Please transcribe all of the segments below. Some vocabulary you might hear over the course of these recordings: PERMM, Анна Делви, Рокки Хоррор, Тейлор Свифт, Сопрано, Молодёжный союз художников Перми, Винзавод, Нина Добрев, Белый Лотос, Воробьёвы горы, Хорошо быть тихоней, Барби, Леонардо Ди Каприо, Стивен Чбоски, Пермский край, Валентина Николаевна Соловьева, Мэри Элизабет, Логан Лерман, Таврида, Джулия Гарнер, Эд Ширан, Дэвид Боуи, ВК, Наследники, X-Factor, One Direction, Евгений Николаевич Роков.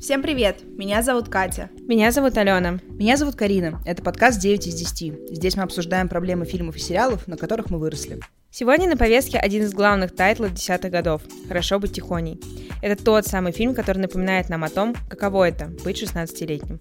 Всем привет! Меня зовут Катя. Меня зовут Алена. Меня зовут Карина. Это подкаст 9 из 10. Здесь мы обсуждаем проблемы фильмов и сериалов, на которых мы выросли. Сегодня на повестке один из главных тайтлов 10-х годов «Хорошо быть тихоней». Это тот самый фильм, который напоминает нам о том, каково это – быть 16-летним.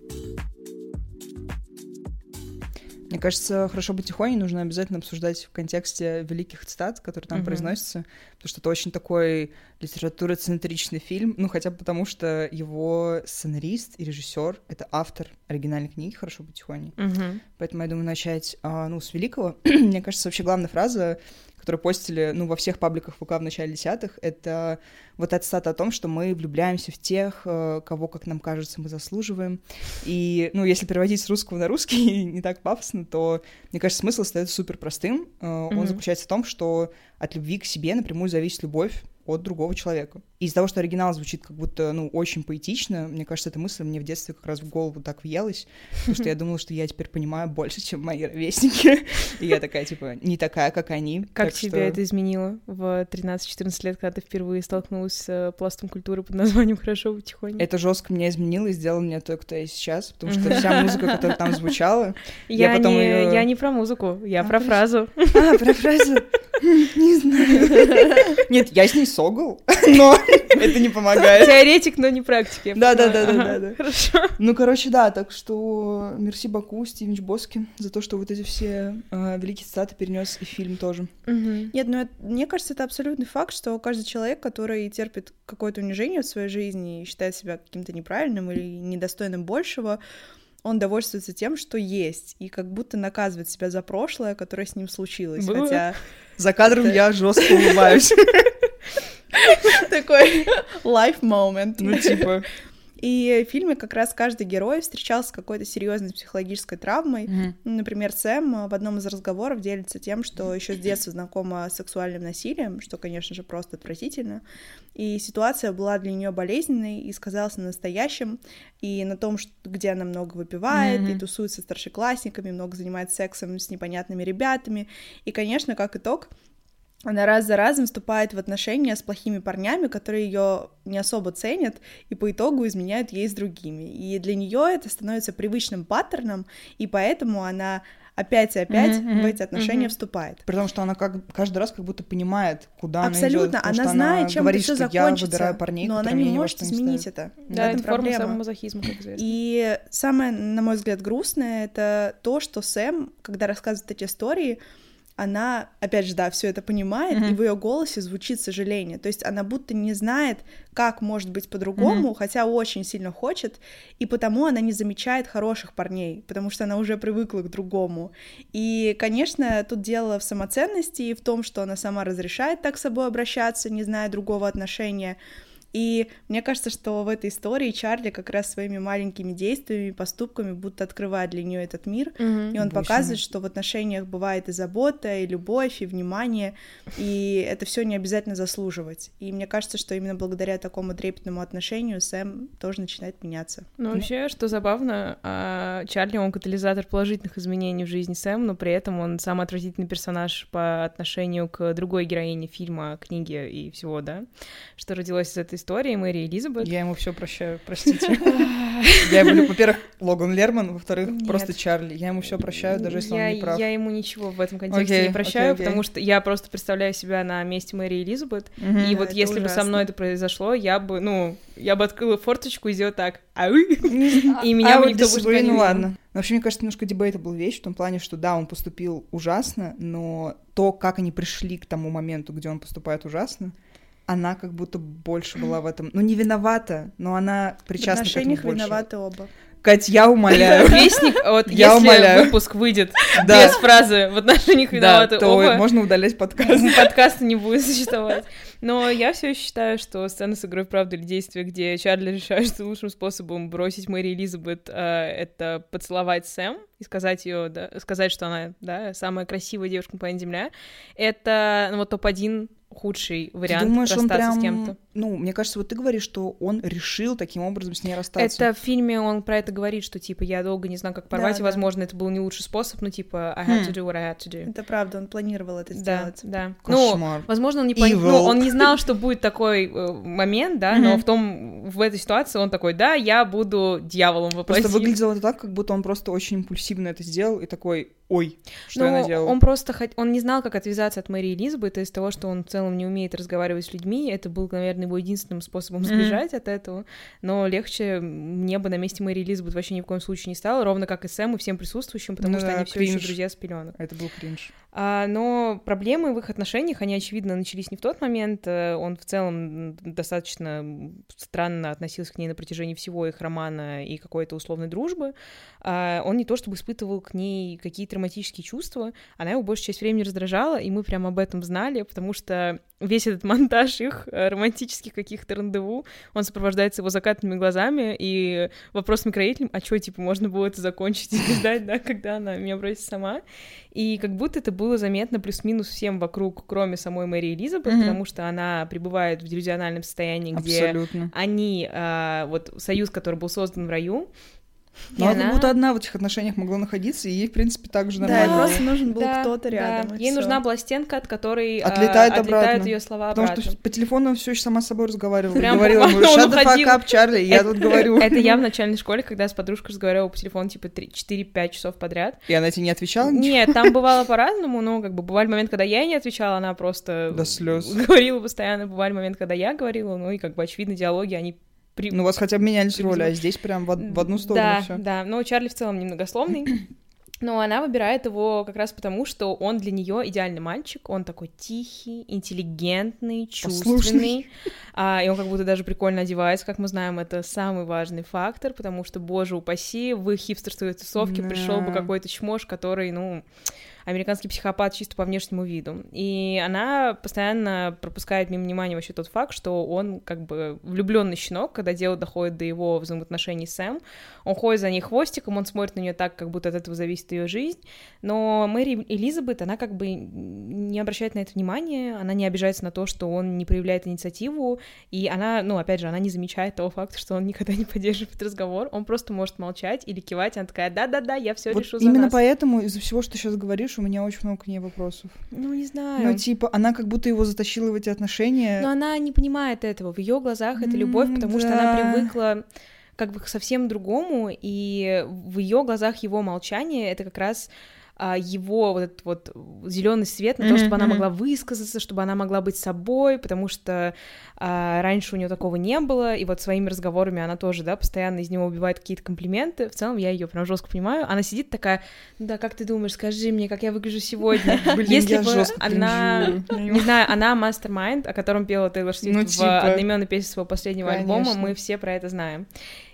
Мне кажется, «Хорошо быть тихоней» нужно обязательно обсуждать в контексте великих цитат, которые там произносятся, потому что это очень такой литературоцентричный фильм, ну, хотя бы потому, что его сценарист и режиссер — это автор оригинальной книги «Хорошо быть тихоней». Поэтому, я думаю, начать, с великого. Мне кажется, вообще главная фраза, которую постили, во всех пабликах ВК в начале 10-х, это вот эта цитата о том, что мы влюбляемся в тех, кого, как нам кажется, мы заслуживаем. И, если переводить с русского на русский, не так пафосно, то, мне кажется, смысл остается супер простым. Он заключается в том, что от любви к себе напрямую зависит любовь от другого человека. И из-за того, что оригинал звучит как будто, очень поэтично, мне кажется, эта мысль мне в детстве как раз в голову так въелась, потому что я думала, что я теперь понимаю больше, чем мои ровесники. И я такая, не такая, как они. Как тебя это изменило в 13-14 лет, когда ты впервые столкнулась с пластом культуры под названием «Хорошо быть тихоней»? Это жестко меня изменило и сделало меня той, кто я сейчас, потому что вся музыка, которая там звучала... Я не про музыку, я про фразу. А, про фразу? Не знаю. Нет, я с ней согл, но это не помогает. Теоретик, но не практик. Да. Хорошо. Так что мерси Баку, Стивен Чбоски, за то, что вот эти все великие цитаты перенес и фильм тоже. Нет, мне кажется, это абсолютный факт, что каждый человек, который терпит какое-то унижение в своей жизни и считает себя каким-то неправильным или недостойным большего, он довольствуется тем, что есть, и как будто наказывает себя за прошлое, которое с ним случилось. Было? Хотя за кадром я жестко улыбаюсь. Такой life moment. И в фильме как раз каждый герой встречался с какой-то серьезной психологической травмой. Например, Сэм в одном из разговоров делится тем, что еще с детства знакома с сексуальным насилием, что, конечно же, просто отвратительно. И ситуация была для нее болезненной и сказалась на настоящем, и на том, где она много выпивает, и тусуется с старшеклассниками, много занимается сексом с непонятными ребятами. И, конечно, как итог, она раз за разом вступает в отношения с плохими парнями, которые ее не особо ценят и по итогу изменяют ей с другими. И для нее это становится привычным паттерном, и поэтому она опять и опять в эти отношения вступает. При том, что она каждый раз как будто понимает, куда она идёт. Абсолютно, она знает, чем говорит, это все закончится, парней, но она не может изменить это. Да, это форма самомазохизма, как известно. И самое, на мой взгляд, грустное — это то, что Сэм, когда рассказывает эти истории, она, опять же, все это понимает, и в ее голосе звучит сожаление. То есть она будто не знает, как может быть по-другому, хотя очень сильно хочет, и потому она не замечает хороших парней, потому что она уже привыкла к другому. И, конечно, тут дело в самоценности и в том, что она сама разрешает так с собой обращаться, не зная другого отношения. И мне кажется, что в этой истории Чарли как раз своими маленькими действиями и поступками будто открывает для нее этот мир, и он показывает, что в отношениях бывает и забота, и любовь, и внимание, и это все не обязательно заслуживать. И мне кажется, что именно благодаря такому трепетному отношению Сэм тоже начинает меняться. Вообще, что забавно, Чарли, он катализатор положительных изменений в жизни Сэм, но при этом он самый отвратительный персонаж по отношению к другой героине фильма, книги и всего, да, что родилось из этой истории, Мэри Элизабет. Я ему все прощаю, простите. Я люблю, во-первых, Логан Лерман, во-вторых, просто Чарли. Я ему все прощаю, даже если он не прав. Я ему ничего в этом контексте не прощаю, потому что я просто представляю себя на месте Мэри Элизабет, и вот если бы со мной это произошло, я бы открыла форточку и сделала так. И меня бы никто бы не видел. Ладно. Вообще, мне кажется, немножко debatable вещь в том плане, что да, он поступил ужасно, но то, как они пришли к тому моменту, где он поступает ужасно, она как будто больше была в этом. Не виновата, но она причастна к этому больше. В отношениях виноваты оба. Кать, я умоляю. Вестник, если выпуск выйдет без фразы «в отношениях виноваты оба», то можно удалять подкаст. Подкаста не будет существовать. Но я все еще считаю, что сцена с игрой «Правда или действие», где Чарли решает, что лучшим способом бросить Мэри Элизабет — это поцеловать Сэм и сказать, что она самая красивая девушка на планете Земля, это топ-1 худший вариант расстаться с кем-то. ну, мне кажется, вот ты говоришь, что он решил таким образом с ней расстаться. Это в фильме он про это говорит, что, типа, я долго не знал, как порвать, да, и, возможно, да, это был не лучший способ, но, типа, I had to do what I had to do. Это правда, он планировал это сделать. Да, да. Кошмар. Ну, возможно, он не планировал, ну, он не знал, что будет такой момент, да, но в этой ситуации он такой, да, я буду дьяволом воплотить. Просто выглядело это так, как будто он просто очень импульсивно это сделал и такой, ой, что я наделал. Он просто, он не знал, как отвязаться от Мэри Элизабет из-за того, что он в целом не умеет разговаривать с людьми, это был, наверное, его единственным способом сбежать от этого, но легче мне бы на месте Мэри Элизабет вообще ни в коем случае не стало, ровно как и Сэм и всем присутствующим, потому что они все еще друзья с пелёнок. Это был кринж. Но проблемы в их отношениях, они, очевидно, начались не в тот момент, он в целом достаточно странно относился к ней на протяжении всего их романа и какой-то условной дружбы, он не то чтобы испытывал к ней какие-то романтические чувства, она его большую часть времени раздражала, и мы прямо об этом знали, потому что весь этот монтаж их романтических каких-то рандеву, он сопровождается его закатными глазами и вопросами к родителям, а чё, типа, можно было это закончить и ждать, да, когда она меня бросит сама. И как будто это было заметно плюс-минус всем вокруг, кроме самой Мэри Элизабет, потому что она пребывает в дилюзиональном состоянии, где они, вот союз, который был создан в раю, но она как будто одна в этих отношениях могла находиться, и ей, в принципе, так же нормально. Да, просто нужен был кто-то рядом. Да. Ей нужна была стенка, от которой отлетают ее слова обратно. Потому что по телефону все еще сама с собой разговаривала. Прям говорила, shut the fuck up, Чарли, я тут говорю. Это я в начальной школе, когда с подружкой разговаривала по телефону, типа, 4-5 часов подряд. И она тебе не отвечала? Нет, там бывало по-разному, но как бы бывали моменты, когда я ей не отвечала, она просто... До слез. Говорила постоянно, бывали моменты, когда я говорила, ну и как бы, очевидно, диалоги, они... Ну, у вас хотя бы менялись роли, а здесь прям в одну сторону всё. Да, но Чарли в целом немногословный. Но она выбирает его как раз потому, что он для нее идеальный мальчик. Он такой тихий, интеллигентный, чувственный. И он как будто даже прикольно одевается. Как мы знаем, это самый важный фактор, потому что, боже упаси, в их хипстерской тусовке пришел бы какой-то чмош, который, ну... американский психопат чисто по внешнему виду. И она постоянно пропускает мимо внимания вообще тот факт, что он как бы влюбленный щенок, когда дело доходит до его взаимоотношений с Сэм. Он ходит за ней хвостиком, он смотрит на нее так, как будто от этого зависит ее жизнь. Но Мэри Элизабет, она как бы не обращает на это внимания, она не обижается на то, что он не проявляет инициативу, и она, ну, опять же, она не замечает того факта, что он никогда не поддерживает разговор, он просто может молчать или кивать, она такая, да-да-да, я все вот решу за нас. Именно поэтому, из-за всего, что сейчас говоришь, у меня очень много к ней вопросов. Ну, не знаю. Ну, типа, она как будто его затащила в эти отношения. Но она не понимает этого. В ее глазах это любовь, потому что она привыкла как бы к совсем другому, и в ее глазах его молчание — это как раз его вот этот вот зеленый свет на то, чтобы она могла высказаться, чтобы она могла быть собой, потому что раньше у нее такого не было, и вот своими разговорами она тоже, да, постоянно из него убивает какие-то комплименты. В целом я ее прям жестко понимаю. Она сидит такая, да, как ты думаешь, скажи мне, как я выгляжу сегодня? Если бы она, не знаю, она мастермайнд, о котором пела Тейлор Свифт в одноименной песне своего последнего альбома, мы все про это знаем.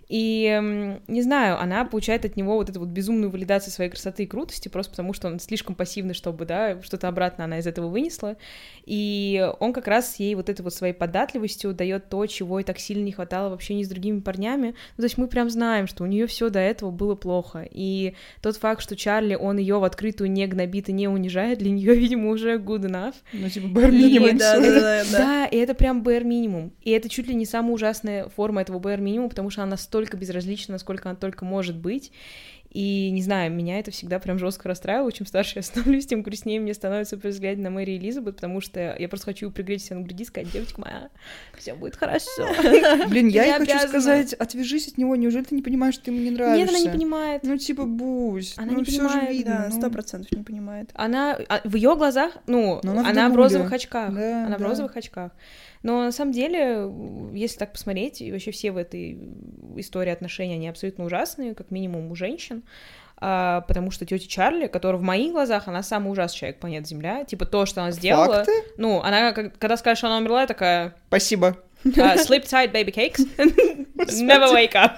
И, не знаю, она получает от него вот эту вот безумную валидацию своей красоты и крутости, просто потому что он слишком пассивный, чтобы, да, что-то обратно она из этого вынесла, и он как раз ей вот этой вот своей податливостью дает то, чего и так сильно не хватало в общении с другими парнями, ну, то есть мы прям знаем, что у нее все до этого было плохо, и тот факт, что Чарли, он ее в открытую не гнобит и не унижает, для нее, видимо, уже good enough. Ну, типа, bare minimum. Да, и это прям bare minimum, и это чуть ли не самая ужасная форма этого bare minimum, потому что она настолько безразлична, насколько она только может быть. И, не знаю, меня это всегда прям жестко расстраивало. Чем старше я становлюсь, тем грустнее мне становится при взгляде на Мэри Элизабет, потому что я просто хочу пригреть себя на груди и сказать, девочка моя, все будет хорошо. Блин, я ей хочу сказать, отвяжись от него, неужели ты не понимаешь, что ты ему не нравишься? Нет, она не понимает. Ну, типа, бусь. Она не понимает, да, 100% не понимает. Она в ее глазах, ну, она в розовых очках. Она в розовых очках. Но на самом деле, если так посмотреть, вообще все в этой истории отношений, они абсолютно ужасные, как минимум у женщин, потому что тетя Чарли, которая в моих глазах, она самый ужасный человек планеты Земля, типа то, что она сделала... Факты? Ну, она, когда скажешь, что она умерла, я такая... Спасибо. Sleep tight, baby cakes. Never wake up.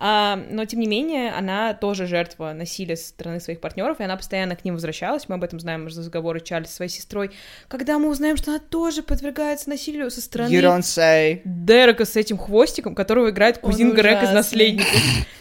Но, тем не менее, она тоже жертва насилия со стороны своих партнеров, и она постоянно к ним возвращалась, мы об этом знаем из разговора Чарли со своей сестрой, когда мы узнаем, что она тоже подвергается насилию со стороны Дерека с этим хвостиком, которого играет кузин Грег из «Наследников».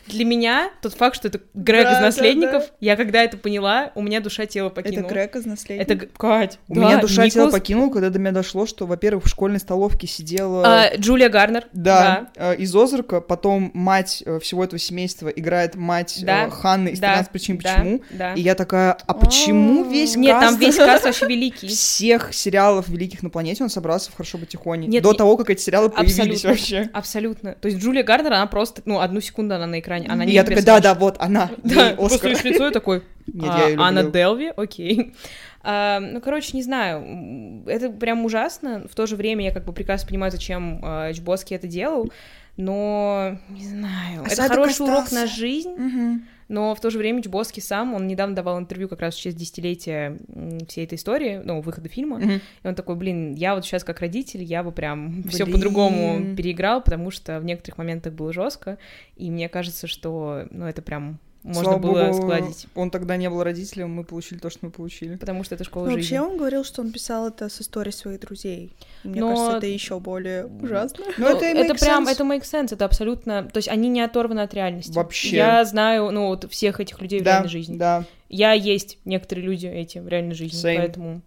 для меня тот факт, что это Грег из «Наследников», я когда это поняла, у меня душа тело покинула. Это Грег из «Наследников»? Это, Кать, у меня душа тело покинула, когда до меня дошло, что, во-первых, в школьной столовке сидела... Джулия Гарнер. Да, из «Озерко», потом мать всего этого семейства играет мать Ханны из «13 причин почему», и я такая, а почему весь каст... Нет, там весь каст вообще великий. Всех сериалов великих на планете он собрался в «Хорошо бы тихоне», до того, как эти сериалы появились вообще. Абсолютно. То есть Джулия Гарнер, она просто, одну секунду она на экране, она не... И я такая, да-да, вот она, да, просто лишь лицо, я такой, Анна Делви, окей. Не знаю, это прям ужасно, в то же время я прекрасно понимаю, зачем Чбоски это делал, но, не знаю, это хороший урок на жизнь, но в то же время Чбоски сам, он недавно давал интервью как раз в честь десятилетия всей этой истории, выхода фильма, и он такой, я сейчас как родитель, я бы прям все по-другому переиграл, потому что в некоторых моментах было жестко, и мне кажется, что, это прям... Можно Слава было Богу, сгладить. Он тогда не был родителем, мы получили то, что мы получили. Потому что это школа жизни. Вообще он говорил, что он писал это с истории своих друзей. Мне кажется, это еще более ужасно. Но это прям, это make sense, это абсолютно... То есть они не оторваны от реальности. Вообще. Я знаю, всех этих людей в реальной жизни. Да. Я есть некоторые люди эти в реальной жизни, поэтому...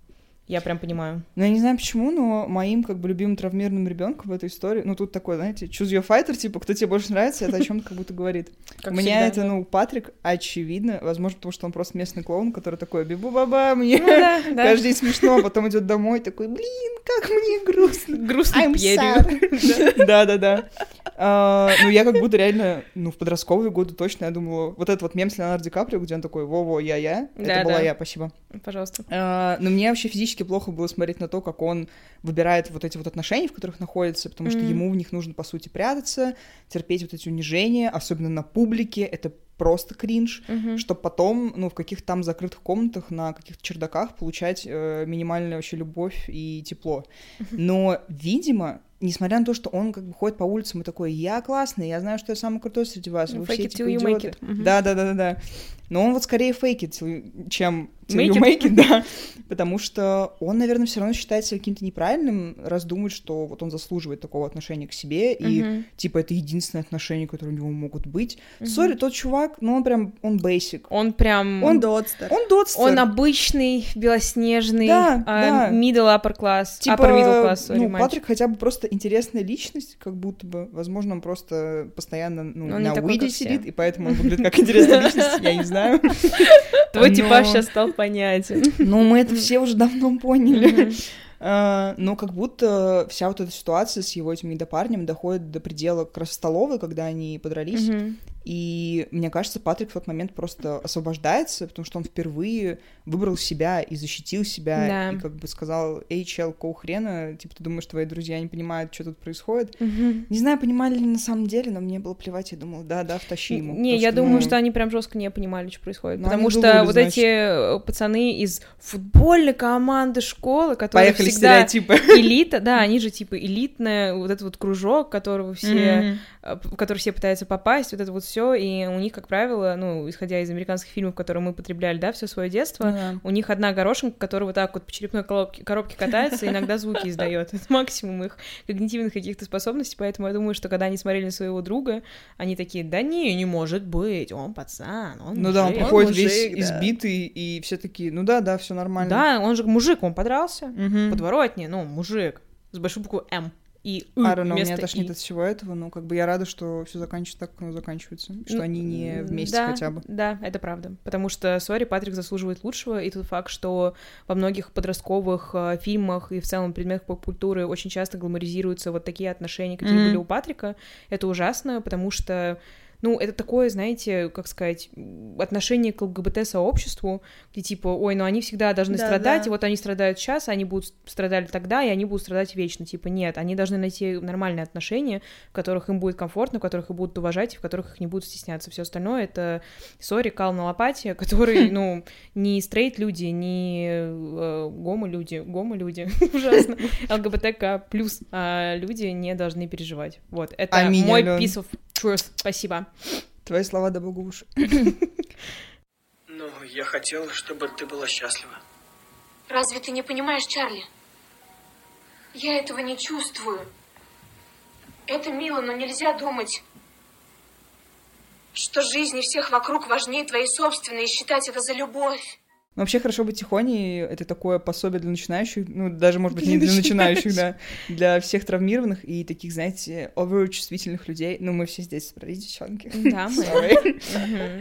Я прям понимаю. Я не знаю почему, но моим любимым травмированным ребенком в этой истории, тут такой, знаете, choose your fighter, кто тебе больше нравится, это о чем-то как будто говорит. У меня это, Патрик, очевидно, возможно, потому что он просто местный клоун, который такой, бибу-баба, мне каждый день смешно, а потом идет домой такой, как мне грустно. Грустно пьерю. Да-да-да. Я реально, в подростковые годы точно, я думала, вот этот мем с Леонардо Ди Каприо, где он такой, во-во, я, это была я, спасибо. Пожалуйста. Но мне вообще физически плохо было смотреть на то, как он выбирает вот эти отношения, в которых находится, потому что ему в них нужно, по сути, прятаться, терпеть эти унижения, особенно на публике, это просто кринж, чтобы потом, в каких-то там закрытых комнатах, на каких-то чердаках получать минимальную вообще любовь и тепло. Но, видимо, несмотря на то, что он ходит по улицам и такой, я классный, я знаю, что я самый крутой среди вас, вы все эти идиоты. Да-да-да-да. Но он скорее фейкит, чем make it, да. Потому что он, наверное, все равно считает себя каким-то неправильным, раз думает, что он заслуживает такого отношения к себе, и это единственное отношение, которое у него могут быть. Сори, тот чувак, он basic. Он додстер. Он обычный, белоснежный, middle upper class. Upper middle class, Патрик хотя бы просто интересная личность, как будто бы. Возможно, он просто постоянно на уиде сидит, и поэтому он выглядит как интересная личность, я не знаю. Твой типаж сейчас стал понятен. Мы это все уже давно поняли. Но как будто вся эта ситуация с его этим недопарнем доходит до предела как раз столовой, когда они подрались. И мне кажется, Патрик в тот момент просто освобождается, потому что он впервые выбрал себя и защитил себя, и сказал, эй, чел, какого хрена, ты думаешь, твои друзья не понимают, что тут происходит. Не знаю, понимали ли на самом деле, но мне было плевать, я думала, да-да, втащи ему. Не, я думаю, что они прям жестко не понимали, что происходит, потому что вот эти пацаны из футбольной команды школы, которые всегда элита, да, они же элитная, вот этот кружок, в который все пытаются попасть, вот это все, и у них, как правило, исходя из американских фильмов, которые мы потребляли, все свое детство, у них одна горошинка, которая вот так вот по черепной коробке катается, и иногда звуки издает. Это максимум их когнитивных каких-то способностей, поэтому я думаю, что когда они смотрели на своего друга, они такие, да не может быть, он пацан, он мужик. Он приходит весь избитый, и все такие, все нормально. Да, он же мужик, он подрался, подворотни, мужик, с большой буквы «М». И Арно, меня тошнит от всего этого, но я рада, что все заканчивается так, как оно заканчивается, что они не вместе хотя бы. Да, это правда, потому что, сори, Патрик заслуживает лучшего, и тот факт, что во многих подростковых фильмах и в целом предметах поп-культуры очень часто гламоризируются вот такие отношения, какие были у Патрика, это ужасно, потому что... это такое, знаете, как сказать, отношение к ЛГБТ-сообществу, где они всегда должны страдать, и вот они страдают сейчас, они будут страдали тогда, и они будут страдать вечно. Нет, они должны найти нормальные отношения, в которых им будет комфортно, в которых их будут уважать, и в которых их не будут стесняться. Все остальное — это, сори, кал на лопате, который, не стрейт-люди, не гомо-люди, ужасно, ЛГБТК+, люди не должны переживать. Вот, это мой piece of truth. Спасибо. Твои слова да богу уж. Я хотел, чтобы ты была счастлива. Разве ты не понимаешь, Чарли? Я этого не чувствую. Это мило, но нельзя думать. что жизни всех вокруг важнее твоей собственной, и считать это за любовь. Ну, вообще, «Хорошо быть тихоней» — это такое пособие для начинающих, ну, даже, может быть, не для начинающих, да, для всех травмированных и таких, знаете, оверчувствительных людей. Ну, мы все здесь собрались, девчонки. Да, мы.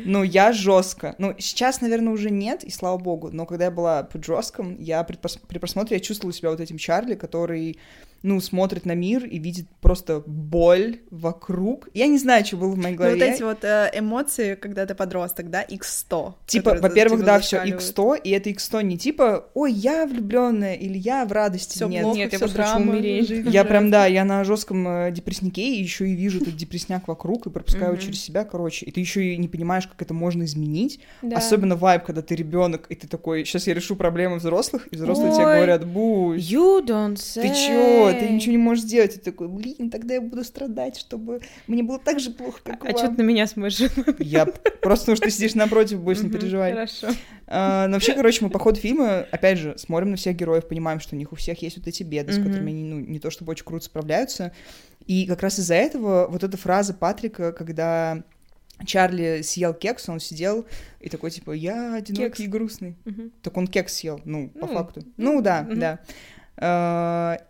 Ну, я жестко. Ну, сейчас, наверное, уже нет, и слава богу, но когда я была под жестком, я при просмотре я чувствовала себя вот этим Чарли, который... ну, смотрит на мир и видит просто боль вокруг. Я не знаю, что было в моей голове. Ну, вот эти вот эмоции, когда ты подросток, да, X100. Типа, во-первых, да, все X100, и это X100 не типа, ой, я влюбленная или я в радости. Всё нет, плохо, нет, я просто хочу умереть. Я прям, да, я на жестком депрессняке, и еще и вижу этот депресняк вокруг, и пропускаю его через себя, короче. И ты еще и не понимаешь, как это можно изменить. Да. Особенно вайб, когда ты ребенок, и ты такой, сейчас я решу проблемы взрослых, и взрослые тебе говорят, буй. You don't say. Ты чё? Ты ничего не можешь сделать. И ты такой, блин, тогда я буду страдать, чтобы мне было так же плохо, как вам. А что ты на меня смотришь? Я просто, потому что ты сидишь напротив, больше не переживай. Хорошо. Но вообще, короче, мы по ходу фильма, опять же, смотрим на всех героев, понимаем, что у них у всех есть вот эти беды, с которыми они, ну, не то чтобы очень круто справляются. И как раз из-за этого вот эта фраза Патрика, когда Чарли съел кекс, он сидел и такой, типа, я одинокий и грустный. Так он кекс съел, ну, по факту. Ну, да, да.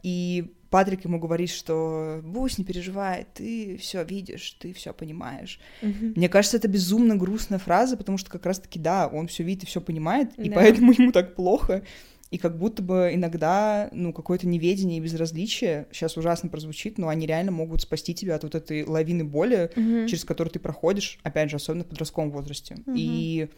И Патрик ему говорит, что «Бусь, не переживай, ты все видишь, ты все понимаешь». Мне кажется, это безумно грустная фраза, потому что как раз-таки, да, он все видит и все понимает, и поэтому ему так плохо. И как будто бы иногда, ну, какое-то неведение и безразличие, сейчас ужасно прозвучит, но они реально могут спасти тебя от вот этой лавины боли, через которую ты проходишь, опять же, особенно в подростковом возрасте. И...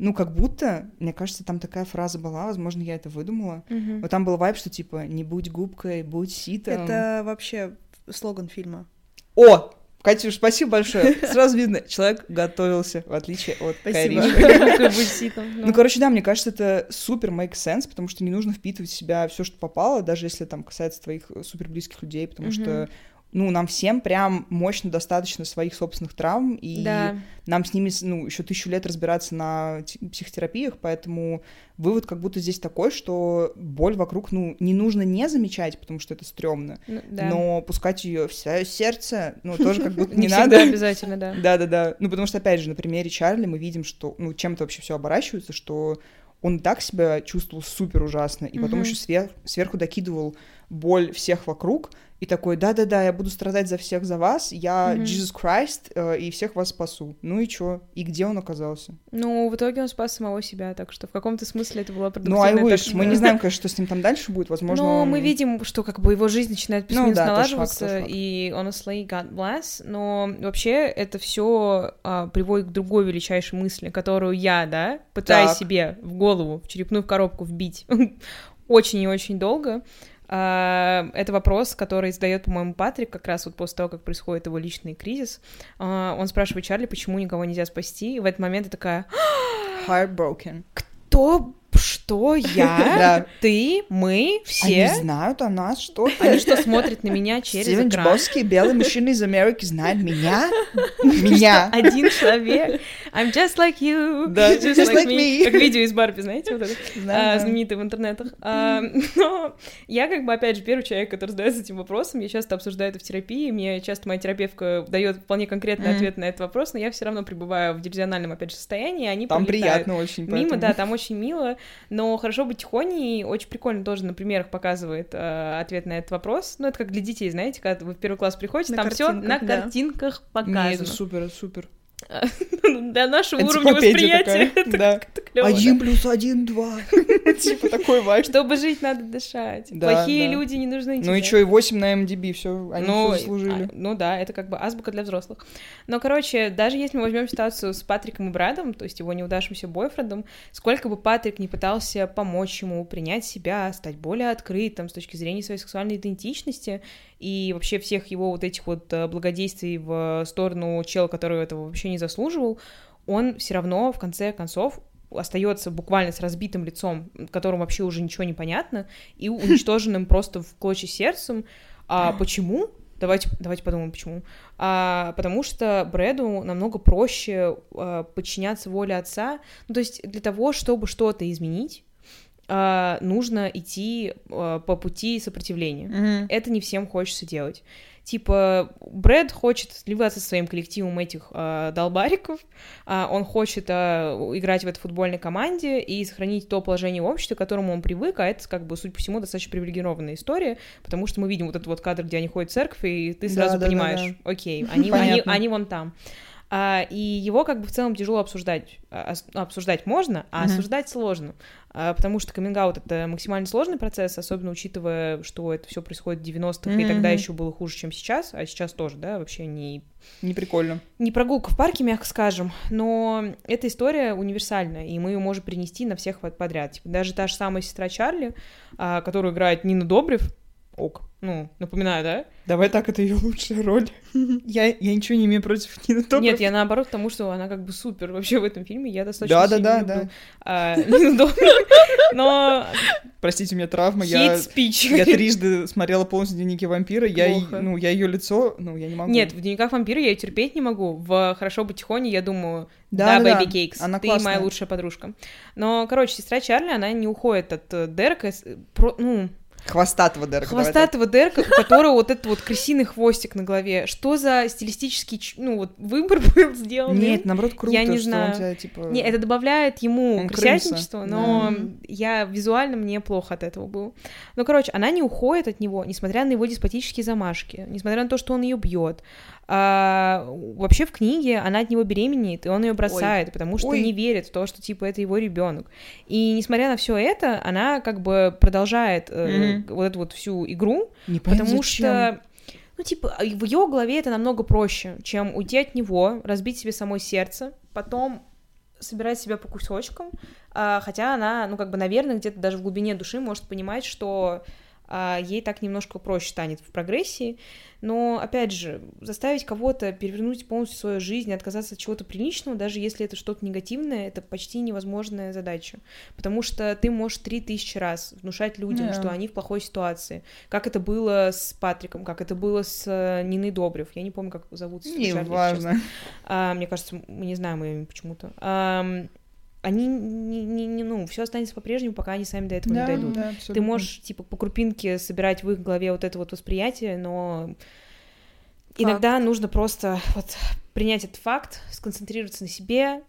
ну, как будто, мне кажется, там такая фраза была, возможно, я это выдумала, но там был вайб, что типа «не будь губкой, будь ситом». Это вообще слоган фильма. О! Катюш, спасибо большое. Сразу видно, человек готовился, в отличие от Кайриши. Ну, короче, да, мне кажется, это супер make sense, потому что не нужно впитывать в себя все, что попало, даже если там касается твоих суперблизких людей, потому что... ну, нам всем прям мощно достаточно своих собственных травм, и нам с ними, ну, еще 1000 лет разбираться на психотерапиях, поэтому вывод как будто здесь такой, что боль вокруг, ну, не нужно не замечать, потому что это стрёмно, но пускать ее в свое сердце, ну, тоже как будто не надо. Обязательно, да. Да-да-да, ну, потому что, опять же, на примере Чарли мы видим, что, ну, чем-то вообще все оборачивается, что он так себя чувствовал супер ужасно, и потом еще сверху докидывал боль всех вокруг, и такой, да-да-да, я буду страдать за всех, за вас, я Jesus Christ, и всех вас спасу. Ну и чё? И где он оказался? Ну, в итоге он спас самого себя, так что в каком-то смысле это было продуктивная... Ну, I wish. Мы не знаем, конечно, что с ним там дальше будет, возможно... Ну, мы видим, что как бы его жизнь начинает плюс-минус налаживаться, и honestly, God bless, но вообще это все приводит к другой величайшей мысли, которую я, да, пытаюсь себе в голову, в черепную коробку вбить очень и очень долго... Это вопрос, который задает, по-моему, Патрик как раз вот после того, как происходит его личный кризис. Он спрашивает Чарли, почему никого нельзя спасти, и в этот момент я такая... Heartbroken. Кто? Что? Я? Ты? Мы? Все? Они знают о нас что-то. Они что, смотрят на меня через экран? Стивен Чбоски, белый мужчина из Америки, знает меня? Меня. Один человек. I'm just like you. Да, just like me. Как видео из Барби, знаете, вот это? Знаменитое в интернетах. Но я как бы, опять же, первый человек, который задается этим вопросом. Я часто обсуждаю это в терапии. Мне часто моя терапевтка дает вполне конкретный ответ на этот вопрос, но я все равно пребываю в дивизиональном, опять же, состоянии. Они там приятно очень. Мимо, да, там очень мило. Но «Хорошо быть тихоней» очень прикольно тоже на примерах показывает ответ на этот вопрос. Ну, это как для детей, знаете, когда вы в первый класс приходите, на там все на картинках показано. Нет, это супер. Для нашего уровня восприятия это клёво. 1+1=2. Типа такой вайб. Чтобы жить, надо дышать. Плохие люди не нужны. Ну и чё, и 8 на МДБ, все, они всё заслужили. Ну да, это как бы азбука для взрослых. Но, короче, даже если мы возьмем ситуацию с Патриком и Брэдом, то есть его неудавшимся бойфрендом, сколько бы Патрик не пытался помочь ему принять себя, стать более открытым с точки зрения своей сексуальной идентичности и вообще всех его вот этих вот благодействий в сторону чела, который этого вообще не заслуживал, он все равно в конце концов остается буквально с разбитым лицом, которому вообще уже ничего не понятно, и уничтоженным просто в клочья сердцем. А почему? Давайте подумаем, почему. Потому что Брэду намного проще подчиняться воле отца. Ну, то есть для того, чтобы что-то изменить, нужно идти по пути сопротивления. Это не всем хочется делать. типа, Брэд хочет сливаться со своим коллективом этих долбариков, он хочет играть в этой футбольной команде и сохранить то положение в обществе, к которому он привык, а это, как бы, судя по всему, достаточно привилегированная история, потому что мы видим вот этот вот кадр, где они ходят в церковь, и ты сразу понимаешь, окей, они вон там. И его, как бы, в целом тяжело обсуждать. Обсуждать можно, а осуждать сложно. Потому что каминг-аут — это максимально сложный процесс, особенно учитывая, что это все происходит в 90-х, и тогда еще было хуже, чем сейчас, а сейчас тоже, да, вообще не прикольно. Не прогулка в парке, мягко скажем, но эта история универсальна, и мы ее можем принести на всех подряд. Типа, даже та же самая сестра Чарли, которую играет Нина Добрев, ок, ну, напоминаю, да? Давай так, это ее лучшая роль. Я ничего не имею против Нины Добрев. Нет, я наоборот, потому что она как бы супер вообще в этом фильме, я достаточно сильно люблю Нину Добрев, но... Простите, у меня травма, я трижды смотрела полностью «Дневники вампира», я ее лицо, я не могу. Нет, в «Дневниках вампира» я ее терпеть не могу, в «Хорошо быть тихоней» я думаю, да, Бэйби Кейкс, ты моя лучшая подружка. Но, короче, сестра Чарли, она не уходит от Дерека, Хвостатого Дерека, у которого вот этот вот крысиный хвостик на голове. Что за стилистический, выбор был сделан? Нет, наоборот, круто, я не знаю. Он тебя, типа... Нет, это добавляет ему крысятничество, но я визуально, мне плохо от этого было. Ну, короче, она не уходит от него, несмотря на его деспотические замашки, несмотря на то, что он ее бьет. Вообще в книге она от него беременеет, и он ее бросает, потому что не верит в то, что, типа, это его ребенок. И несмотря на все это, она как бы продолжает вот эту вот всю игру, не потому что, в ее голове это намного проще, чем уйти от него, разбить себе самой сердце, потом собирать себя по кусочкам, хотя она, наверное, где-то даже в глубине души может понимать, что... ей так немножко проще станет в прогрессии, но, опять же, заставить кого-то перевернуть полностью свою жизнь, отказаться от чего-то приличного, даже если это что-то негативное, это почти невозможная задача, потому что ты можешь 3000 раз внушать людям, что они в плохой ситуации, как это было с Патриком, как это было с Ниной Добрев, я не помню, как зовут сестру Чарли, важно. Мне кажется, мы не знаем ее почему-то. Они, все останется по-прежнему, пока они сами до этого не дойдут. Да, ты можешь, по крупинке собирать в их голове вот это вот восприятие, но иногда нужно просто принять этот факт, сконцентрироваться на себе,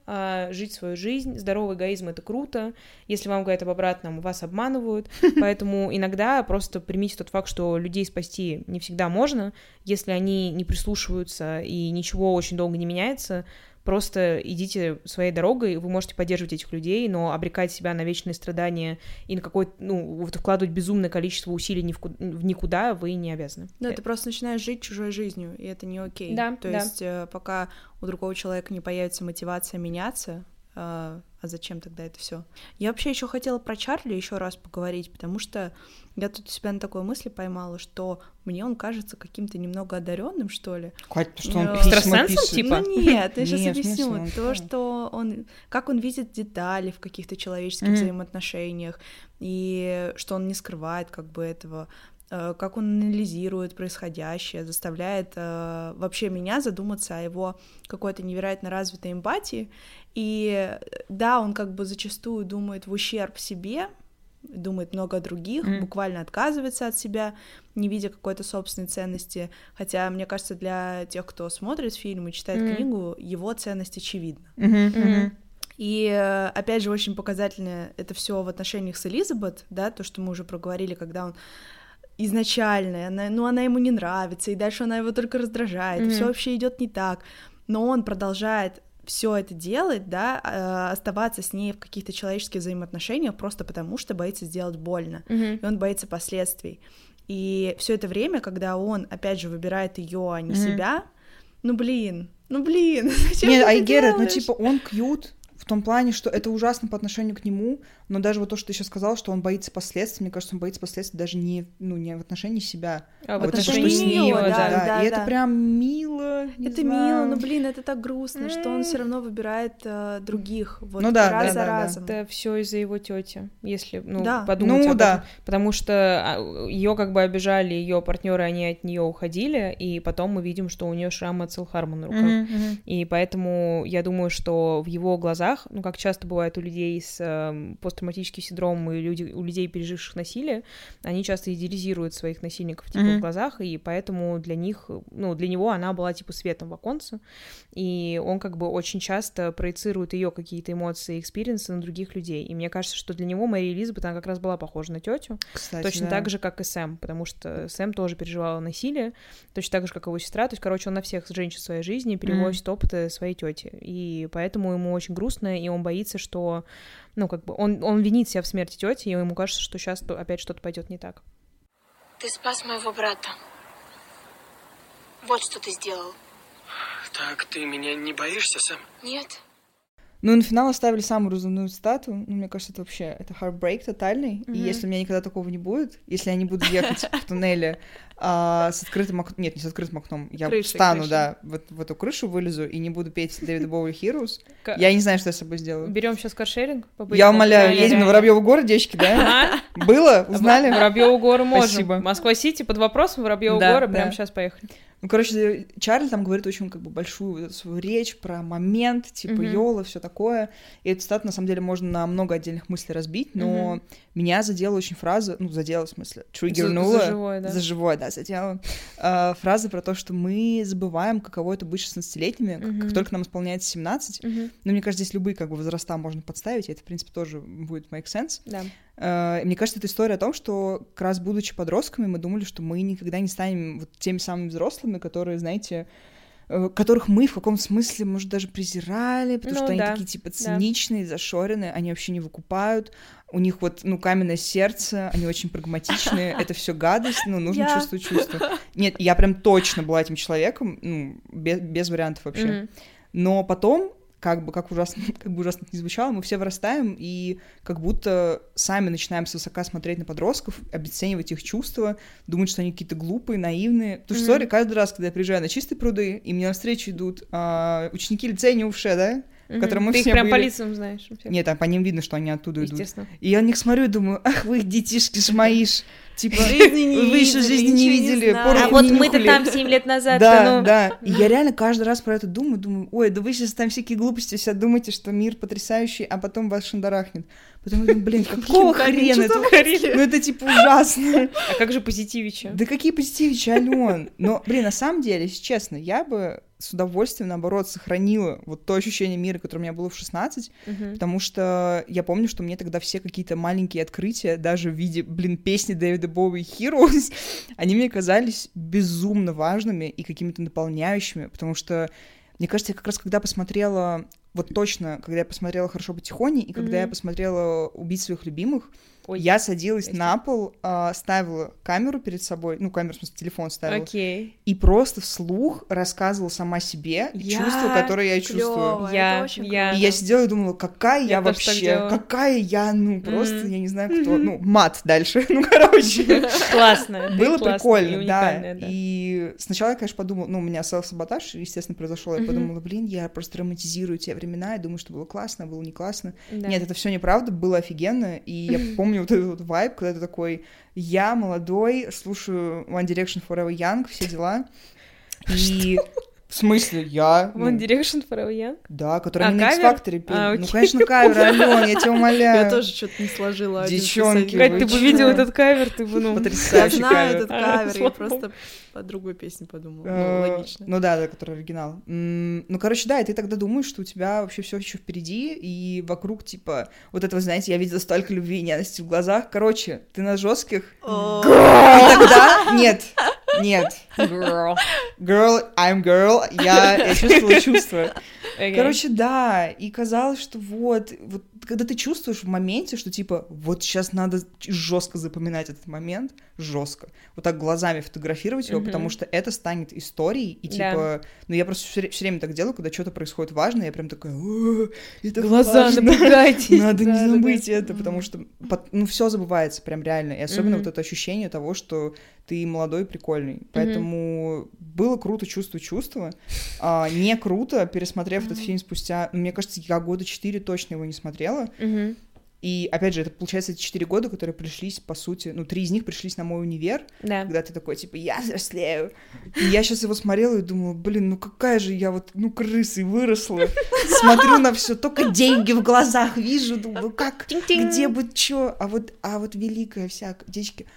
жить свою жизнь. Здоровый эгоизм — это круто. Если вам говорят об обратном, вас обманывают. Поэтому иногда просто примите тот факт, что людей спасти не всегда можно, если они не прислушиваются и ничего очень долго не меняется. Просто идите своей дорогой, вы можете поддерживать этих людей, но обрекать себя на вечные страдания и на какое-то, вкладывать безумное количество усилий в никуда вы не обязаны. Да, ты просто начинаешь жить чужой жизнью, и это не окей. Да, То есть пока у другого человека не появится мотивация меняться, а зачем тогда это все? Я вообще еще хотела про Чарли еще раз поговорить, потому что я тут себя на такой мысли поймала, что мне он кажется каким-то немного одаренным, что ли. Кать, что он экстрасенсом, типа? Нет, я сейчас объясню. То, что он... Как он видит детали в каких-то человеческих взаимоотношениях, и что он не скрывает как бы этого... как он анализирует происходящее, заставляет вообще меня задуматься о его какой-то невероятно развитой эмпатии. И да, он как бы зачастую думает в ущерб себе, думает много о других, буквально отказывается от себя, не видя какой-то собственной ценности. Хотя, мне кажется, для тех, кто смотрит фильм и читает книгу, его ценность очевидна. И, опять же, очень показательно это все в отношениях с Элизабет, да, то, что мы уже проговорили, когда он изначально, она ему не нравится, и дальше она его только раздражает, все вообще идет не так, но он продолжает все это делать, да, оставаться с ней в каких-то человеческих взаимоотношениях просто потому, что боится сделать больно, и он боится последствий, и все это время, когда он, опять же, выбирает ее, а не себя, ну блин, зачем ты это делаешь? Нет, I get it, он cute, в том плане, что это ужасно по отношению к нему, но даже вот то, что ты сейчас сказала, что он боится последствий, мне кажется, он боится последствий даже не в отношении себя, а в отношении с ней. Да. И это прям мило. Это мило, но, блин, это так грустно, что он все равно выбирает других, раз за разом. Это все из-за его тети, если подумать об этом. Потому что ее как бы обижали, ее партнеры, они от нее уходили, и потом мы видим, что у нее шрам от Силхарма на руках. И поэтому я думаю, что в его глазах, как часто бывает у людей с посттрauматический синдром и у людей, переживших насилие, они часто идеализируют своих насильников типа в глазах, и поэтому для них, ну, для него она была типа светом в оконце, и он как бы очень часто проецирует ее какие-то эмоции, экспириенсы на других людей, и мне кажется, что для него Мэри Элизабет, она как раз была похожа на тетю, точно так же, как и Сэм, потому что Сэм тоже переживала насилие, точно так же, как его сестра, то есть, короче, он на всех женщин в своей жизни переносит опыты своей тети, и поэтому ему очень грустно, и он боится, что, ну, как бы, он винит себя в смерти тети, и ему кажется, что сейчас опять что-то пойдет не так. Ты спас моего брата. Вот что ты сделал. Так ты меня не боишься, Сэм? Нет. Ну и на финал оставили самую разумную цитату. Ну, мне кажется, это вообще это heartbreak тотальный. И если у меня никогда такого не будет, если я не буду ехать в туннеле с открытым окном... Нет, не с открытым окном. Я встану, да, в эту крышу вылезу и не буду петь Дэвида Боуи Heroes. Я не знаю, что я с собой сделаю. Берем сейчас каршеринг. Я умоляю, едем на Воробьёву гору, девочки, да? Было? Узнали? Воробьёву гору можем. Москва-Сити под вопросом, Воробьёву гору. Прямо сейчас поехали. Ну, короче, Чарли там говорит очень как бы большую свою речь про момент, типа Йола, все такое. И эту цитату, на самом деле, можно на много отдельных мыслей разбить, но меня задела очень фраза, ну, задела в смысле, триггернула. Задела. Фраза про то, что мы забываем, каково это быть 16-летними, как только нам исполняется 17. Но мне кажется, здесь любые как бы возраста можно подставить, и это, в принципе, тоже будет make sense. Да. Мне кажется, это история о том, что как раз будучи подростками, мы думали, что мы никогда не станем вот теми самыми взрослыми, которые, знаете, которых мы в каком-то смысле, может, даже презирали, потому что они такие, типа, циничные, зашоренные, они вообще не выкупают, у них вот, ну, каменное сердце, они очень прагматичные, это все гадость, ну, нужно чувствовать чувства. Нет, я прям точно была этим человеком, ну, без вариантов вообще. Но потом... Как бы ужасно это ни звучало, мы все вырастаем и как будто сами начинаем свысока смотреть на подростков, обесценивать их чувства, думать, что они какие-то глупые, наивные. Потому что, сори, каждый раз, когда я приезжаю на Чистые пруды, и мне навстречу идут ученики лицея Неувше, да? Мы ты все их прям были... по лицам знаешь. Нет, а по ним видно, что они оттуда идут. Естественно. И я на них смотрю и думаю, ах, вы их детишки шмаишь. Типа, вы еще жизни не видели. А вот мы-то там 7 лет назад. Да. И я реально каждый раз про это думаю, ой, да вы сейчас там всякие глупости себя думаете, что мир потрясающий, а потом вас шандарахнет. Потом, блин, какого хрена это? Ну это типа ужасно. А как же позитивичи? Да какие позитивичи, Алён? Но, блин, на самом деле, если честно, я бы с удовольствием, наоборот, сохранила вот то ощущение мира, которое у меня было в 16, потому что я помню, что мне тогда все какие-то маленькие открытия, даже в виде, блин, песни Дэвида Боуи Heroes, они мне казались безумно важными и какими-то наполняющими, потому что, мне кажется, я как раз когда посмотрела, вот точно, когда я посмотрела «Хорошо быть тихоней», и когда я посмотрела «Убить своих любимых», я садилась на пол, ставила камеру перед собой, ну, камеру, в смысле, телефон ставила, и просто вслух рассказывала сама себе чувства, которые я чувствую. И я сидела и думала, какая я вообще, какая я, ну, просто, я не знаю, кто, ну, мат дальше, ну, короче. Классно. Было прикольно, да. И сначала я, конечно, подумала, ну, у меня селф-саботаж, естественно, произошел, я подумала, блин, я просто романтизирую те времена, я думаю, что было классно, было не классно. Нет, это все неправда, было офигенно, и я помню, вот этот вот вайб, когда ты такой, я молодой, слушаю One Direction Forever Young, все дела. И в смысле, я... One Direction Forever Young? Да, который на X-Factor пел. Ну, конечно, кавер, Алён, я тебя умоляю. Я тоже что-то не сложила. Девчонки, Кать, ты бы видела этот кавер, ты бы, ну... Потрясающий кавер. Я знаю этот кавер, я просто по другой песне подумала. Ну, логично. Ну да, который оригинал. Ну, короче, да, и ты тогда думаешь, что у тебя вообще все еще впереди, и вокруг, типа, вот этого, знаете, я видела столько любви и ненависти в глазах. Короче, ты на жестких. И тогда нет. Girl, I'm girl. Я чувствовала чувства. Короче, да. И казалось, что вот, когда ты чувствуешь в моменте, что типа, вот сейчас надо жестко запоминать этот момент, жестко. Вот так глазами фотографировать его, потому что это станет историей. И типа, ну я просто все время так делаю, когда что-то происходит важное, я прям такая, это глаза напрягайтесь. Надо не забыть это, потому что, ну все забывается прям реально. И особенно вот это ощущение того, что ты молодой, прикольный. Поэтому было круто чувствовать чувства. Не круто, пересмотрев этот фильм спустя... Ну, мне кажется, я года 4 точно его не смотрела. И, опять же, это, получается, 4 года, которые пришлись, по сути... Ну, 3 из них пришлись на мой универ, да. Когда ты такой, типа, я взрослею. И я сейчас его смотрела и думала, блин, ну какая же я вот, ну, крысой выросла. Смотрю на все, только деньги в глазах вижу, думаю, как, где бы чё. А вот великая вся девочки.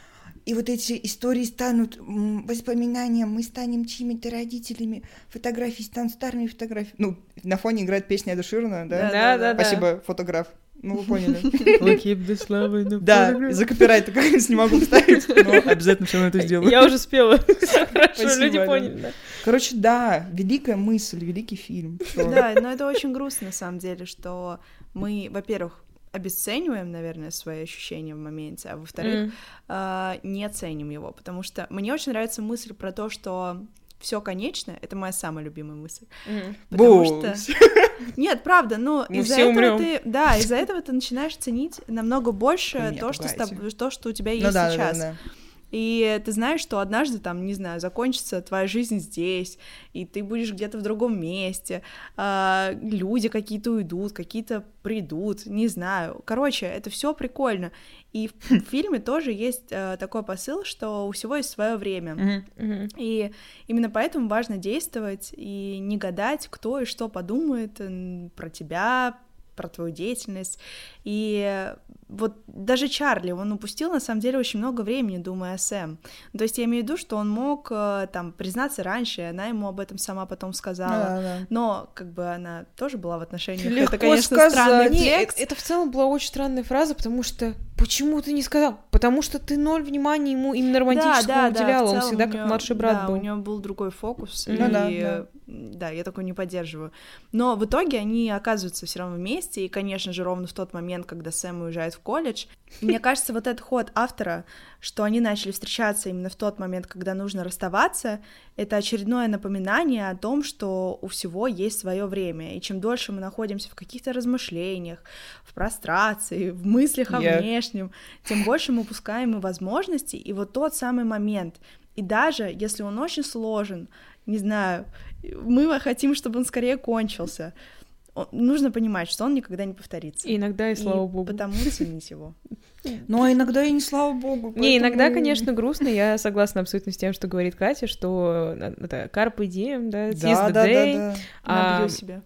И вот эти истории станут воспоминанием, мы станем чьими-то родителями, фотографии станут старыми фотографиями. Ну, на фоне играет песня Эда Ширана, да? Да. Спасибо, фотограф. Ну, вы поняли. Да, за копирайт как-нибудь не могу вставить, но обязательно все равно это сделаю. Я уже спела. Все хорошо, люди поняли. Короче, да, великая мысль, великий фильм. Да, но это очень грустно, на самом деле, что мы, во-первых, обесцениваем, наверное, свои ощущения в моменте, а во-вторых, не оценим его, потому что мне очень нравится мысль про то, что все конечное, это моя самая любимая мысль, потому что... Нет, правда, ну, из-за этого ты начинаешь ценить намного больше то, что у тебя есть сейчас. И ты знаешь, что однажды, там, не знаю, закончится твоя жизнь здесь, и ты будешь где-то в другом месте, люди какие-то уйдут, какие-то придут, не знаю. Короче, это все прикольно. И в фильме тоже есть такой посыл, что у всего есть свое время. И именно поэтому важно действовать и не гадать, кто и что подумает про тебя, про твою деятельность. И вот даже Чарли, он упустил, на самом деле, очень много времени, думая о Сэм. То есть я имею в виду, что он мог там признаться раньше, она ему об этом сама потом сказала. Да. Но как бы она тоже была в отношениях. Легко это, конечно, сказать. Странный текст. Это в целом была очень странная фраза, потому что почему ты не сказал? Потому что ты ноль внимания ему именно романтическому уделяла. Он всегда как младший брат был. У него был другой фокус. Да, я такой не поддерживаю. Но в итоге они оказываются все равно вместе, и, конечно же, ровно в тот момент, когда Сэм уезжает в колледж. Мне кажется, вот этот ход автора, что они начали встречаться именно в тот момент, когда нужно расставаться, это очередное напоминание о том, что у всего есть свое время, и чем дольше мы находимся в каких-то размышлениях, в прострации, в мыслях о внешнем, тем больше мы упускаем и возможности, и вот тот самый момент. И даже если он очень сложен, не знаю, мы хотим, чтобы он скорее кончился, нужно понимать, что он никогда не повторится. И иногда, и слава богу. Потому ценить его. Ну, а иногда и не слава богу. Поэтому... Не, иногда, конечно, грустно. Я согласна абсолютно с тем, что говорит Катя, что это carpe diem, да, seize the day. Набью себя.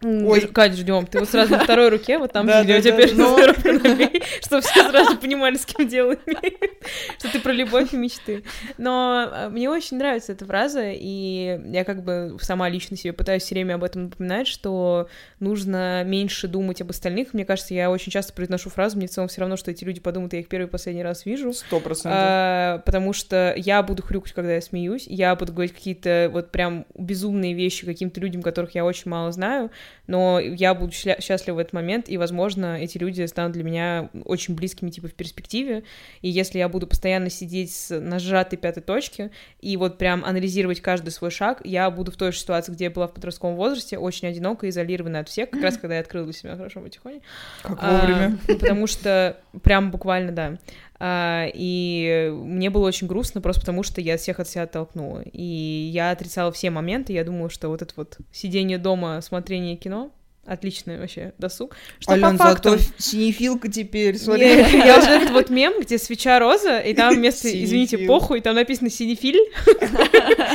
Ой, Кать, ждем. Ты вот сразу на второй руке, вот там ждём теперь на второй руке, чтобы все сразу понимали, с кем дело имеет, что ты про любовь и мечты. Но мне очень нравится эта фраза, и я как бы сама лично себе пытаюсь все время об этом напоминать, что нужно меньше думать об остальных. Мне кажется, я очень часто произношу фразу, мне в целом все равно, что эти люди подумают, я их первый и последний раз вижу. 100%. Потому что я буду хрюкать, когда я смеюсь, я буду говорить какие-то вот прям безумные вещи каким-то людям, которых я очень мало знаю, но я буду счастлива в этот момент, и, возможно, эти люди станут для меня очень близкими, типа, в перспективе, и если я буду постоянно сидеть на сжатой пятой точке и вот прям анализировать каждый свой шаг, я буду в той же ситуации, где я была в подростковом возрасте, очень одинокая, изолированная от всех, как раз когда я открыла для себя хорошо потихоньку. Как вовремя. Потому что прям буквально, да. И мне было очень грустно просто потому, что я всех от себя оттолкнула. И я отрицала все моменты, я думала, что вот это вот сидение дома, смотрение кино... Отличный вообще досуг. Что Алён, по факту... зато синефилка теперь, смотри. Я уже этот вот мем, где свеча роза, и там вместо, извините, похуй, там написано синефиль.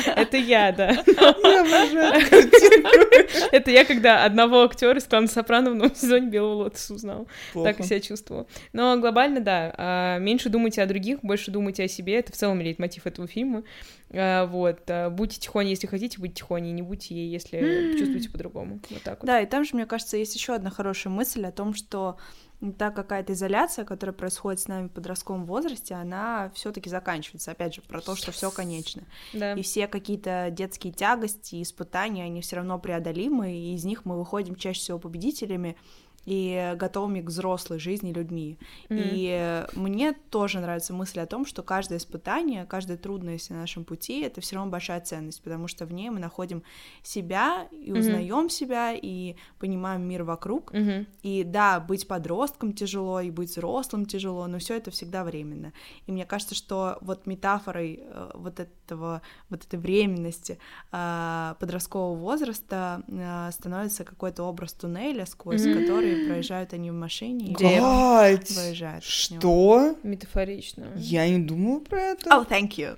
Это я, да. Я обожаю картинку. Это я, когда одного актера из клана Сопрано в новом сезоне Белого Лотоса узнала. Так и себя чувствовала. Но глобально, да, меньше думайте о других, больше думайте о себе. Это в целом лейтмотив этого фильма. Вот, будьте тихоней, если хотите быть тихоней, не будьте ей, если чувствуете по-другому. Вот так вот. Да, и там же, мне кажется, есть еще одна хорошая мысль о том, что та какая-то изоляция, которая происходит с нами в подростковом возрасте, она все-таки заканчивается. Опять же, про то, что все конечно. Да. И все какие-то детские тягости, испытания, они все равно преодолимы, и из них мы выходим чаще всего победителями и готовыми к взрослой жизни людьми. И мне тоже нравится мысль о том, что каждое испытание, каждая трудность на нашем пути — это все равно большая ценность, потому что в ней мы находим себя и узнаем себя, и понимаем мир вокруг. И да, быть подростком тяжело, и быть взрослым тяжело, но все это всегда временно. И мне кажется, что вот метафорой вот этой временности подросткового возраста становится какой-то образ туннеля, сквозь который и проезжают они в машине. Проезжают. Что? Метафорично. Я не думала про это. Oh, thank you.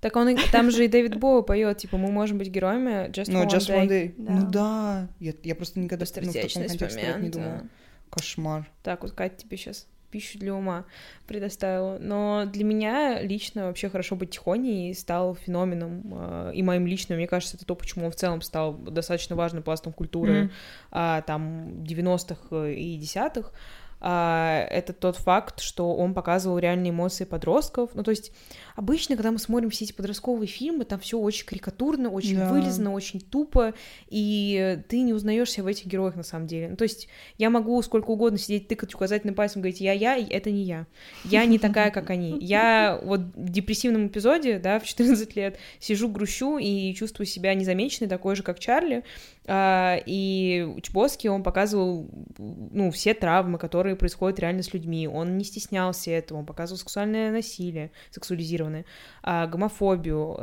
Так он, там же и Дэвид Боуи поет, типа, мы можем быть героями just one day. Да. Ну да, я просто никогда в таком контексте не думала. Кошмар. Так, вот Катя тебе сейчас пищу для ума предоставила. Но для меня лично вообще «Хорошо быть тихоней» стал феноменом и моим личным. Мне кажется, это то, почему он в целом стал достаточно важным пластом культуры там 90-х и 10-х. Это тот факт, что он показывал реальные эмоции подростков. Ну, то есть обычно, когда мы смотрим все эти подростковые фильмы, там все очень карикатурно, очень вылизано, очень тупо, и ты не узнаешься в этих героях на самом деле. Ну, то есть я могу сколько угодно сидеть, тыкать указательным пальцем, говорить «я», и это не я. Я не такая, как они. Я вот в депрессивном эпизоде, да, в 14 лет сижу, грущу и чувствую себя незамеченной, такой же, как Чарли. И Чбоски, он показывал, ну, все травмы, которые происходит реально с людьми. Он не стеснялся этого, он показывал сексуальное насилие, сексуализированное, гомофобию,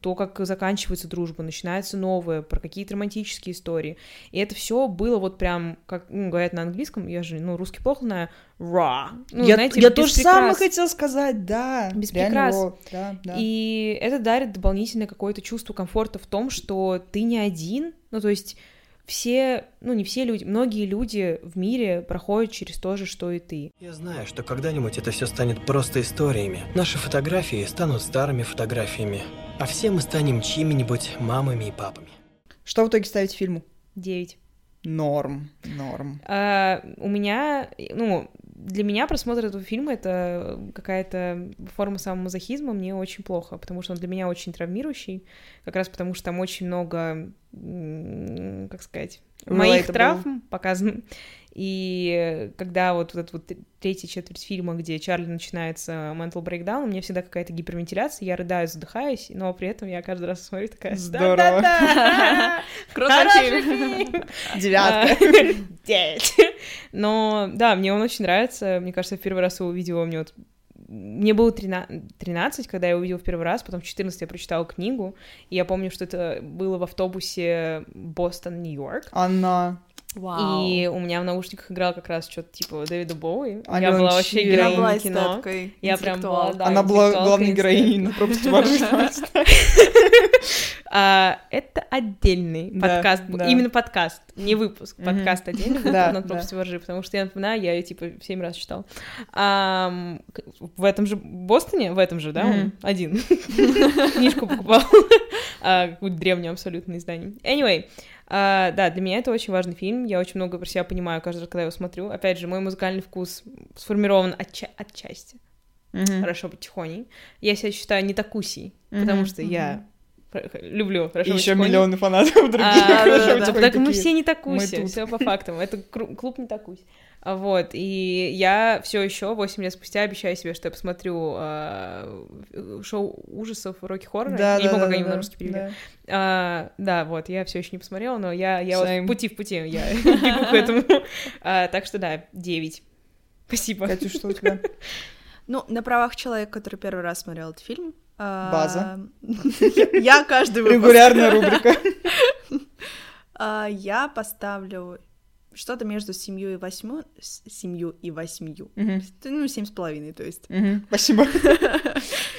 то, как заканчивается дружба, начинается новое, про какие-то романтические истории. И это все было вот прям, как говорят на английском, я же, русский плохо знаю, raw. Ну, я тоже самое хотела сказать, да. Без прикрас. Да. И это дарит дополнительное какое-то чувство комфорта в том, что ты не один, ну, то есть все, ну не все люди, многие люди в мире проходят через то же, что и ты. Я знаю, что когда-нибудь это все станет просто историями. Наши фотографии станут старыми фотографиями, а все мы станем чьими-нибудь мамами и папами. Что в итоге ставить фильму? 9. Норм. У меня, для меня просмотр этого фильма — это какая-то форма самомазохизма, мне очень плохо, потому что он для меня очень травмирующий, как раз потому что там очень много, как сказать, моих травм показано. И когда вот эта третья четверть фильма, где Чарли начинается mental breakdown, у меня всегда какая-то гипервентиляция, я рыдаю, задыхаюсь, но при этом я каждый раз смотрю такая... Здорово! Да-да-да! Хороший фильм! 9. Но, да, мне он очень нравится. Мне кажется, в первый раз его увидела, мне было 13, когда я увидела в первый раз, потом в 14 я прочитала книгу, и я помню, что это было в автобусе Бостон-Нью-Йорк. Вау. И у меня в наушниках играл как раз что-то типа Дэвида Боуи. Я была вообще героиней кино. Я прям была, да, она была главной героиней на пропуске Варшавы. Это отдельный подкаст. Именно подкаст, не выпуск. Подкаст отдельный на пропуске Варшавы, потому что я напоминаю, я ее типа 7 раз читала. В этом же Бостоне, он один. Книжку покупал. Какую-то древнюю абсолютно издание. Anyway. Да, для меня это очень важный фильм, я очень много про себя понимаю каждый раз, когда я его смотрю. Опять же, мой музыкальный вкус сформирован отчасти. Хорошо быть тихоней. Я себя считаю не такусей, потому что я люблю «Хорошо быть тихоней». Еще миллионы фанатов других «Хорошо быть тихоней». Так мы все не такуси, все по фактам. Это клуб не такуси. И я все еще 8 лет спустя обещаю себе, что я посмотрю шоу ужасов Рокки Хоррора. Да, не помню, как они на русский перевели. Я все еще не посмотрела, но я в пути, я бегу к этому. Так что да, 9. Спасибо. Катя, что у тебя? На правах человека, который первый раз смотрел этот фильм. База. Я каждый выпуск. Регулярная рубрика. Я поставлю... что-то между 7 и 8, 7 и 8, 7,5, то есть. Спасибо.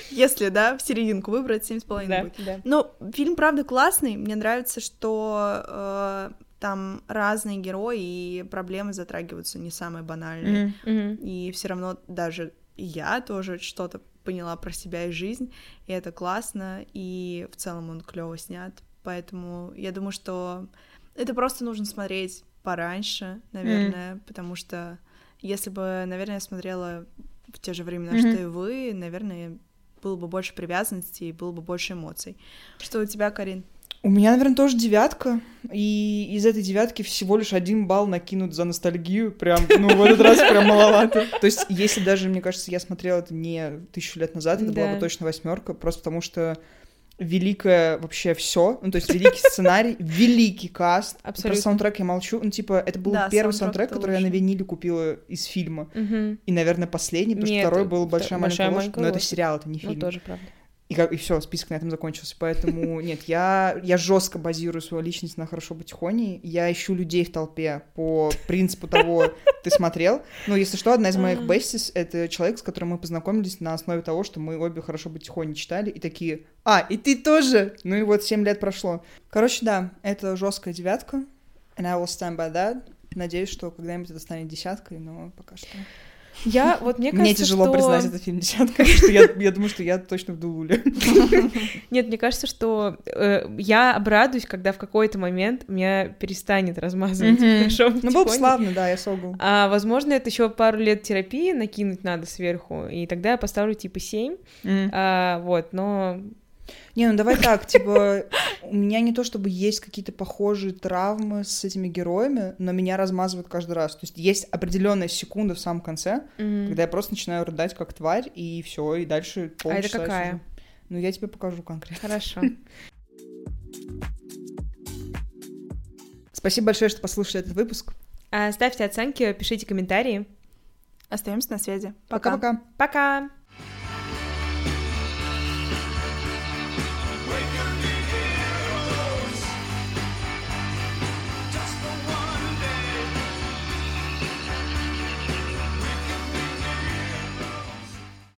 Если, в серединку выбрать, 7,5 будет. Да. Но фильм, правда, классный, мне нравится, что там разные герои, и проблемы затрагиваются не самые банальные, и все равно даже я тоже что-то поняла про себя и жизнь, и это классно, и в целом он клёво снят, поэтому я думаю, что это просто нужно смотреть пораньше, наверное, потому что если бы, наверное, я смотрела в те же времена, что и вы, наверное, было бы больше привязанности и было бы больше эмоций. Что у тебя, Карин? У меня, наверное, тоже 9, и из этой 9 всего лишь 1 балл накинут за ностальгию, прям, в этот раз прям маловато. То есть, если даже, мне кажется, я смотрела это не 1000 лет назад, это была бы точно 8, просто потому что великое вообще все, то есть великий сценарий, великий каст. Абсолютно. Про саундтрек я молчу. Это был первый саундтрек, который я на виниле купила из фильма. И, наверное, последний, потому что второй был «Большая маленькая ложка». Но это сериал, это не фильм. Ну, тоже правда. И все, список на этом закончился. Поэтому нет, я жестко базирую свою личность на «Хорошо быть Хоней». Я ищу людей в толпе по принципу того, ты смотрел. Но если что, одна из моих бестис — это человек, с которым мы познакомились на основе того, что мы обе «Хорошо быть Хоней» читали. И такие: «А, и ты тоже?» Ну и вот 7 лет прошло. Короче, да, это жесткая девятка. And I will stand by that. Надеюсь, что когда-нибудь это станет десяткой, но пока что... Я, вот, мне кажется, тяжело признать этот фильм десяткой, что я думаю, что я точно в дулуле. Нет, мне кажется, что я обрадуюсь, когда в какой-то момент меня перестанет размазывать. Ну, было бы славно, да, я согласна. А, возможно, это еще пару лет терапии накинуть надо сверху, и тогда я поставлю типа 7. Вот, но... Не, ну давай так, типа, у меня не то чтобы есть какие-то похожие травмы с этими героями, но меня размазывают каждый раз. То есть есть определенная секунда в самом конце, когда я просто начинаю рыдать как тварь, и все, и дальше полчаса. А это какая? Сижу. Ну, я тебе покажу конкретно. Хорошо. Спасибо большое, что послушали этот выпуск. Ставьте оценки, пишите комментарии. Остаемся на связи. Пока-пока. Пока.